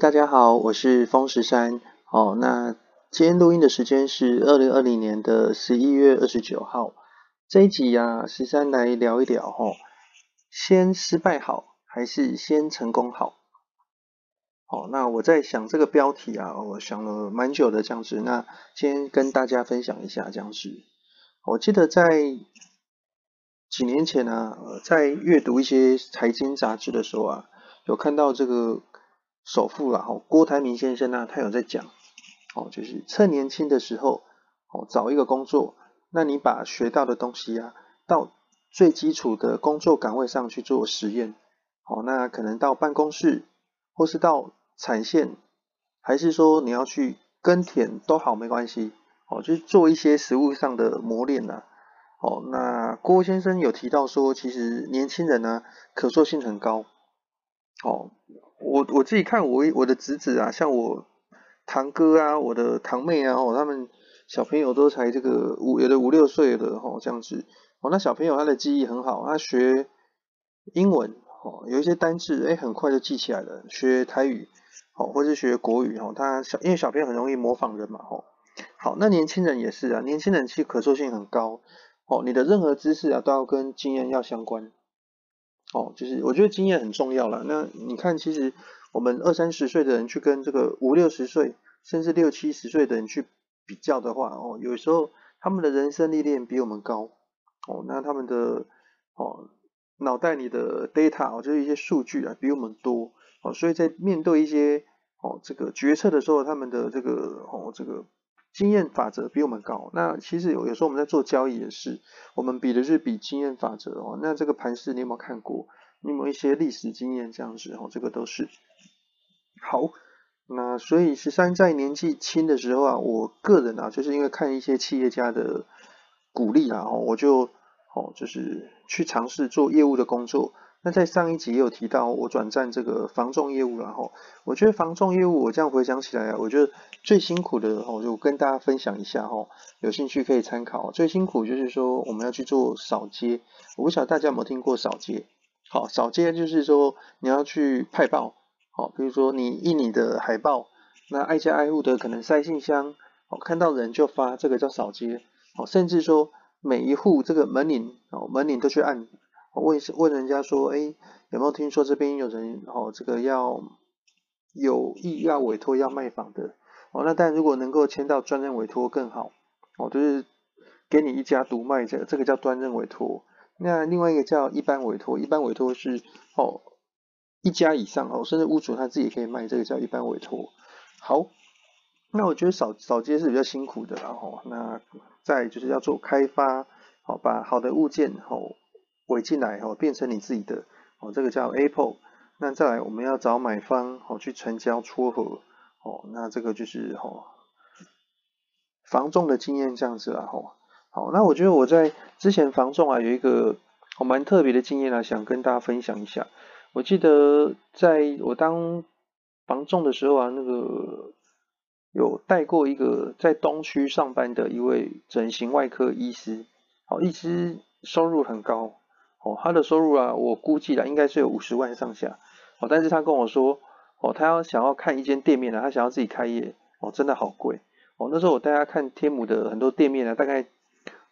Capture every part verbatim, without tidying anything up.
大家好，我是风十三。哦，那今天录音的时间是二零二零年的十一月二十九号。这一集啊，十三来聊一聊吼、哦，先失败好还是先成功好？哦，那我在想这个标题啊，我想了蛮久的这样子。那今天跟大家分享一下这样子。我记得在几年前啊，在阅读一些财经杂志的时候啊，有看到这个。首富啦，哦，郭台铭先生啊，他有在讲，哦，就是趁年轻的时候，哦，找一个工作，那你把学到的东西啊，到最基础的工作岗位上去做实验，哦，那可能到办公室，或是到产线，还是说你要去耕田都好，没关系，哦，就是做一些实务上的磨练啊，哦，那郭先生有提到说，其实年轻人呢、啊，可塑性很高，哦。我我自己看我我的侄子啊，像我堂哥啊，我的堂妹啊，哦，他们小朋友都才这个五有的五六岁了吼、哦，这样子哦，那小朋友他的记忆很好，他学英文哦，有一些单字哎很快就记起来了，学台语哦，或是学国语哦，他小因为小朋友很容易模仿人嘛吼、哦，好，那年轻人也是啊，年轻人其实可塑性很高哦，你的任何知识啊都要跟经验要相关。哦，就是我觉得经验很重要啦。那你看，其实我们二三十岁的人去跟这个五六十岁，甚至六七十岁的人去比较的话，哦，有时候他们的人生历练比我们高，哦，那他们的哦脑袋里的 data 哦，就是一些数据啊，比我们多，哦，所以在面对一些哦这个决策的时候，他们的这个哦这个经验法则比我们高。那其实有有时候我们在做交易也是，我们比的是比经验法则哦。那这个盘势你有没有看过？你有没有一些历史经验这样子哦？这个都是好。那所以十三在年纪轻的时候啊，我个人啊，就是因为看一些企业家的鼓励啊，我就哦就是去尝试做业务的工作。那在上一集也有提到，我转战这个房仲业务，然后我觉得房仲业务，我这样回想起来啊，我觉得最辛苦的，我就跟大家分享一下哈，有兴趣可以参考。最辛苦就是说我们要去做扫街，我不晓得大家有没有听过扫街？好，扫街就是说你要去派报，好，比如说你印你的海报，那挨家挨户的可能塞信箱，哦，看到人就发，这个叫扫街。哦，甚至说每一户这个门铃，哦，门铃都去按。问问人家说，哎，有没有听说这边有人哦，这个要有意要委托要卖房的哦？那但如果能够签到专任委托更好哦，就是给你一家独卖者，这个叫专任委托。那另外一个叫一般委托，一般委托是哦一家以上哦，甚至屋主他自己可以卖，这个叫一般委托。好，那我觉得扫扫街是比较辛苦的啦哦。那再就是要做开发，好，把好的物件哦。围进来哦，变成你自己的哦，这个叫 Apple。那再来，我们要找买方哦，去成交撮合哦，那这个就是哦，房仲的经验这样子啦哦。好，那我觉得我在之前房仲啊有一个我蛮特别的经验啊，想跟大家分享一下。我记得在我当房仲的时候啊，那个有带过一个在东区上班的一位整形外科医师，哦，医师收入很高。哦，他的收入啊，我估计啦，应该是有五十万上下。哦，但是他跟我说，哦，他要想要看一间店面啊，他想要自己开业，哦，真的好贵。哦，那时候我带他看天母的很多店面啊，大概，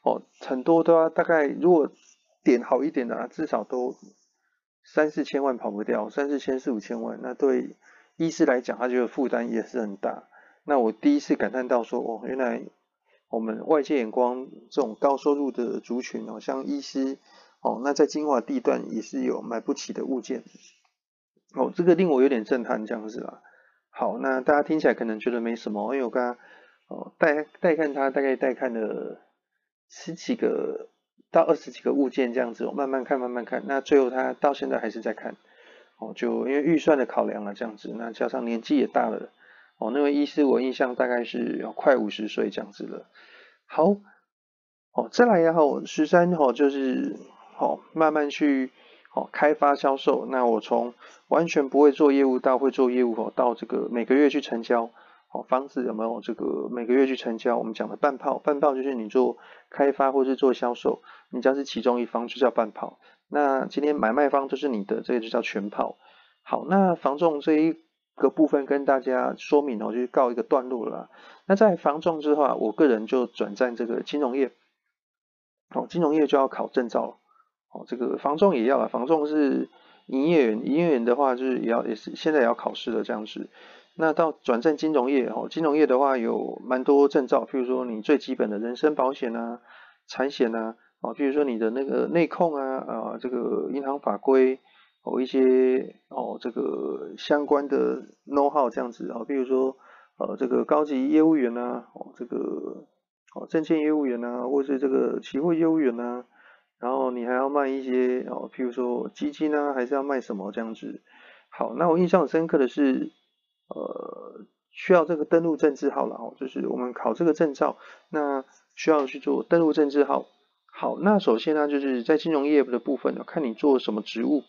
哦，很多都要大概，如果点好一点的啊，至少都三四千万跑不掉，三四千四五千万。那对医师来讲，他觉得负担也是很大。那我第一次感叹到说，哦，原来我们外界眼光这种高收入的族群哦，像医师。哦，那在精华地段也是有买不起的物件，哦，这个令我有点震撼这样子啦。好，那大家听起来可能觉得没什么，因为我刚刚哦带带看他大概带看了十几个到二十几个物件这样子，我、哦、慢慢看慢慢看，那最后他到现在还是在看，哦，就因为预算的考量了这样子，那加上年纪也大了，哦，那位医师我印象大概是快五十岁这样子了。好，哦，再来然后十三哦就是。好，慢慢去好开发销售。那我从完全不会做业务到会做业务，到这个每个月去成交，好房子有没有这个每个月去成交？我们讲的半炮，半炮就是你做开发或是做销售，你只要是其中一方就叫半炮。那今天买卖方就是你的，这个就叫全炮。好，那房仲这一个部分跟大家说明哦，就告一个段落了啦。那在房仲之后啊，我个人就转战这个金融业。哦，金融业就要考证照了。哦，这个房仲也要了，房仲是营业员，营业员的话就是也要也是现在也要考试的这样子。那到转战金融业哦，金融业的话有蛮多证照，譬如说你最基本的人身保险啊、产险啊，哦，譬如说你的那个内控啊、啊这个银行法规。 哦，一些哦，这个相关的 know how 这样子啊、哦，比如说呃，这个高级业务员呐、啊，哦，这个哦，证券业务员呐、啊，或是这个期货业务员呐、啊，然后你还要卖一些哦，譬如说基金呐、啊，还是要卖什么这样子。好，那我印象很深刻的是，呃，需要这个登录证字号了哦，就是我们考这个证照，那需要去做登录证字号。好，那首先呢，就是在金融业的部分呢、哦，看你做什么职务。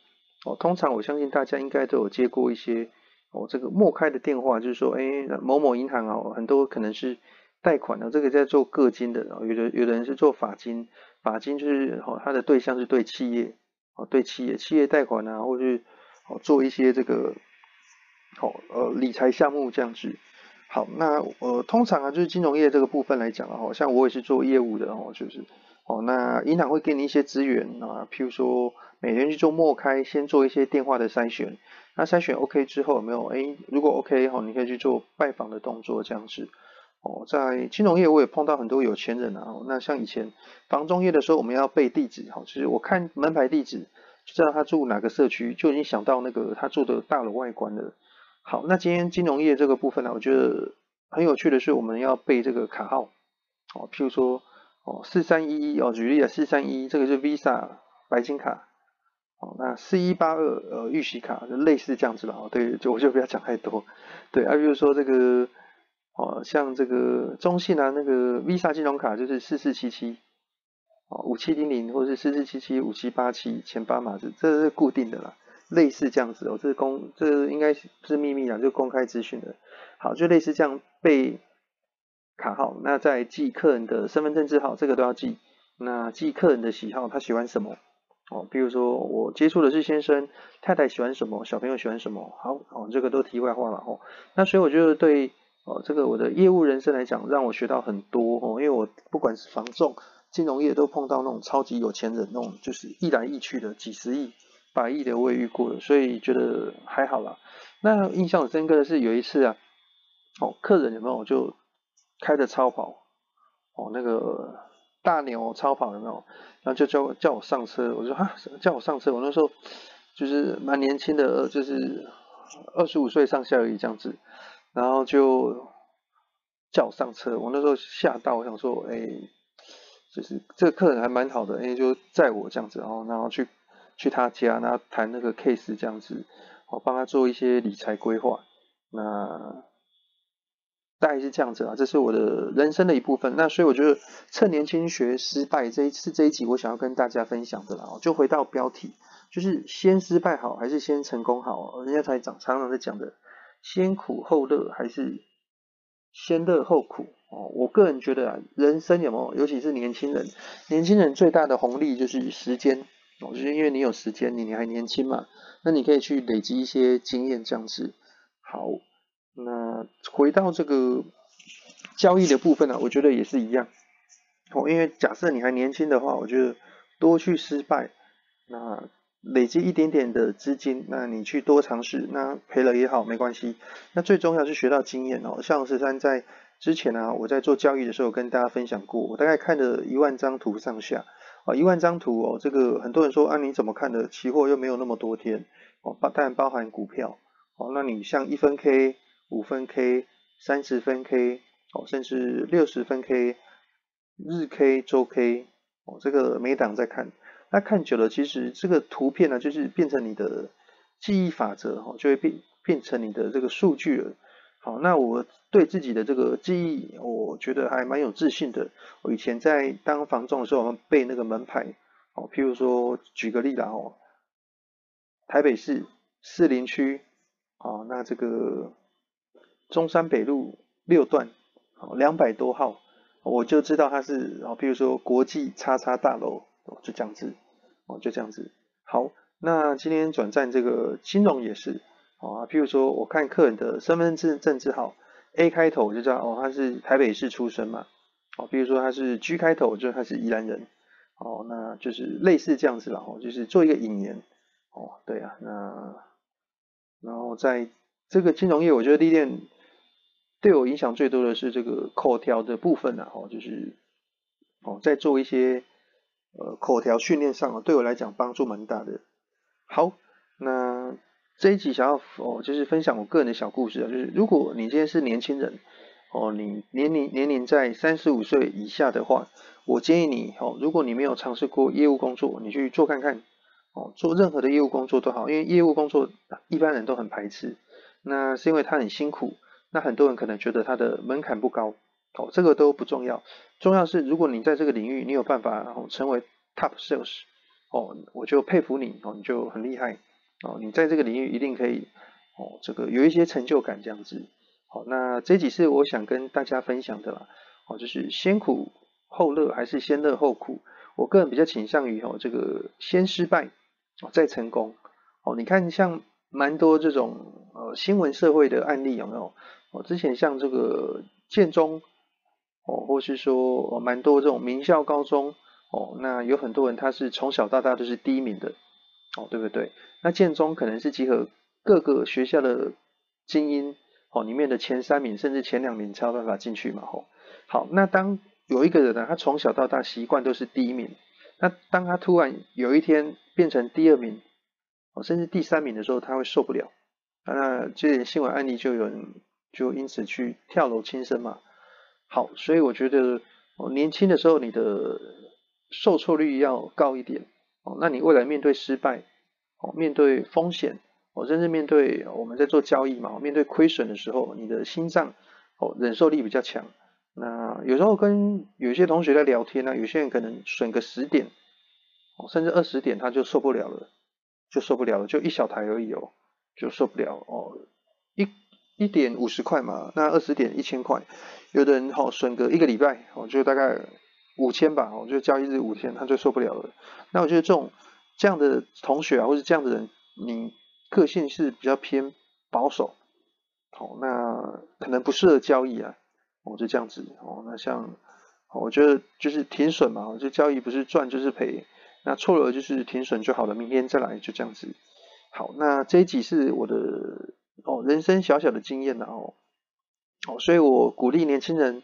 哦，通常我相信大家应该都有接过一些哦，这个陌开的电话，就是说，哎，某某银行啊，很多可能是贷款的，这个在做个金的，然后有的有的人是做法金，法金就是哦，他的对象是对企业，哦，对企业企业贷款啊，或是哦做一些这个哦呃理财项目这样子。好，那呃通常啊就是金融业这个部分来讲啊，好像我也是做业务的哦，就是。 哦，那银行会给你一些资源啊，譬如说每天去做陌开，先做一些电话的筛选，那筛选 OK 之后有没有？哎，如果 OK 哈、哦，你可以去做拜访的动作这样子。哦，在金融业我也碰到很多有钱人啊，哦、那像以前房仲业的时候，我们要背地址，哈、哦，就是我看门牌地址就知道他住哪个社区，就已经想到那个他住的大楼外观了。好，那今天金融业这个部分呢、啊，我觉得很有趣的是，我们要背这个卡号，哦，譬如说。 哦， 四三一一哦，举例啊， 四三一一这个是 Visa 白金卡，哦，那四一八二呃玉玺卡就类似这样子了哦，对，就我就不要讲太多，对，啊，比如说这个哦，像这个中信啊那个 Visa 金融卡就是四四七七哦五七零零或是四四七七五七八七前八码子，这是固定的啦，类似这样子哦，这是公这应该是秘密啦，就公开资讯的，好，就类似这样被。 卡号，那再记客人的身份证字号，这个都要记。那记客人的喜好，他喜欢什么？哦，比如说我接触的是先生，太太喜欢什么，小朋友喜欢什么。好，哦，这个都题外话了哦。那所以我觉得对哦，这个我的业务人生来讲，让我学到很多哦，因为我不管是房仲、金融业，都碰到那种超级有钱人，那种就是一来一去的几十亿、百亿的我也遇过了，所以觉得还好啦。那印象很深刻的是有一次啊，哦，客人有没有就。 开的超跑，哦，那个大牛超跑有没有？然后就叫叫我上车，我说哈，叫我上车。我那时候就是蛮年轻的，就是二十五岁上下而已这样子。然后就叫我上车，我那时候吓到，我想说，哎、欸，就是这个客人还蛮好的，哎、欸，就载我这样子，然后然后去去他家，然后谈那个 case 这样子，我帮他做一些理财规划，那。 大概是这样子啊，这是我的人生的一部分。那所以我觉得趁年轻学失败，这一次这一集我想要跟大家分享的啦。就回到标题，就是先失败好还是先成功好？人家才常常在讲的，先苦后乐还是先乐后苦哦。我个人觉得啊，人生有没有，尤其是年轻人，年轻人最大的红利就是时间哦，就是因为你有时间，你你还年轻嘛，那你可以去累积一些经验这样子。好。 那回到这个交易的部分呢、啊，我觉得也是一样。哦，因为假设你还年轻的话，我觉得多去失败，那累积一点点的资金，那你去多尝试，那赔了也好没关系。那最重要是学到经验哦。像十三在之前呢、啊，我在做交易的时候跟大家分享过，我大概看了一万张图上下啊、哦，一万张图哦。这个很多人说啊，你怎么看的？期货又没有那么多天哦，包当然包含股票哦。那你像一分 K。 五分 K、三十分 K， 哦，甚至六十分 K、日 K、周 K， 哦，这个每档在看，那看久了，其实这个图片呢、啊，就是变成你的记忆法则，哦，就会变变成你的这个数据了。好，那我对自己的这个记忆，我觉得还蛮有自信的。我以前在当房仲的时候，我们背那个门牌，哦，譬如说举个例啦，哦，台北市士林区，哦，那这个。 中山北路六段，哦，两百多号，我就知道它是，哦，比如说国际叉叉大楼，哦，就这样子，哦，就这样子。好，那今天转战这个金融也是，哦，譬如说我看客人的身份证证字号 A 开头，我就知道哦他是台北市出生嘛。哦，譬如说他是 G 开头，就他是宜兰人。哦，那就是类似这样子啦，哦，就是做一个引言。哦，对啊，那然后在这个金融业，我觉得历练对我影响最多的是这个口条的部分啦，哦，就是哦在做一些呃口条训练上，哦，对我来讲帮助蛮大的。好，那这一集想要哦，就是分享我个人的小故事啊，就是如果你今天是年轻人哦，你年龄年龄在三十五岁以下的话，我建议你哦，如果你没有尝试过业务工作，你去做看看哦，做任何的业务工作都好，因为业务工作一般人都很排斥，那是因为它很辛苦，那很多人可能觉得它的门槛不高哦，这个都不重要，重要是如果你在这个领域你有办法哦成为 top sales。哦，我就佩服你哦，你就很厉害哦，你在这个领域一定可以哦，这个有一些成就感这样子。好，哦，那这集是我想跟大家分享的啦。哦，就是先苦后乐还是先乐后苦？我个人比较倾向于哦，这个先失败哦再成功。哦，你看像蛮多这种呃新闻社会的案例有没有？哦，之前像这个建中哦，或是说哦蛮多这种名校高中。哦，那有很多人他是从小到大都是第一名的，哦，对不对？那建中可能是集合各个学校的精英，哦，里面的前三名甚至前两名才有办法进去嘛，吼。好，那当有一个人呢，他从小到大习惯都是第一名，那当他突然有一天变成第二名，哦，甚至第三名的时候，他会受不了。那这点新闻案例就有人就因此去跳楼轻生嘛。好，所以我觉得，哦，年轻的时候你的受挫率要高一点哦，那你未来面对失败哦，面对风险哦，甚至面对我们在做交易嘛，面对亏损的时候，你的心脏哦忍受力比较强。那有时候跟有些同学在聊天啊，有些人可能损个十点哦，甚至二十点他就受不了了，就受不了了，就一小台而已哦，就受不了哦，一一点五十块嘛，那二十点一千块，有的人哦损个一个礼拜哦，就大概。五千吧，我就交易日五千，他就受不了了。那我觉得这种这样的同学啊，或是这样的人，你个性是比较偏保守，好，那可能不适合交易啊。我就这样子哦。那像我觉得就是停损嘛，我就交易不是赚就是赔，那错了就是停损就好了，明天再来就这样子。好，那这一集是我的哦人生小小的经验啦哦，哦，所以我鼓励年轻人。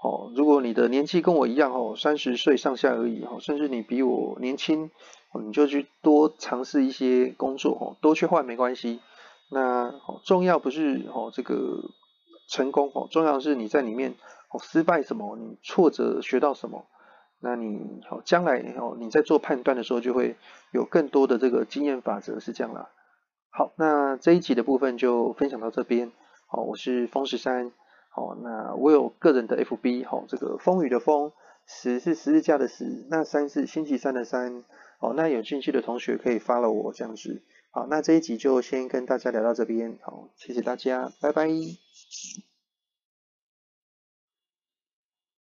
哦，如果你的年纪跟我一样哦，三十岁上下而已哦，甚至你比我年轻，你就去多尝试一些工作哦，多去换没关系。那哦，重要不是哦这个成功哦，重要的是你在里面哦失败什么，你挫折学到什么，那你哦将来哦你在做判断的时候就会有更多的这个经验法则是这样啦。好，那这一集的部分就分享到这边。好，我是风十三。哦，那我有个人的 F B， 哦，这个风雨的风，十是十字架的十，那三是星期三的三，哦，那有兴趣的同学可以 follow 我这样子。好，那这一集就先跟大家聊到这边，好，谢谢大家，拜拜。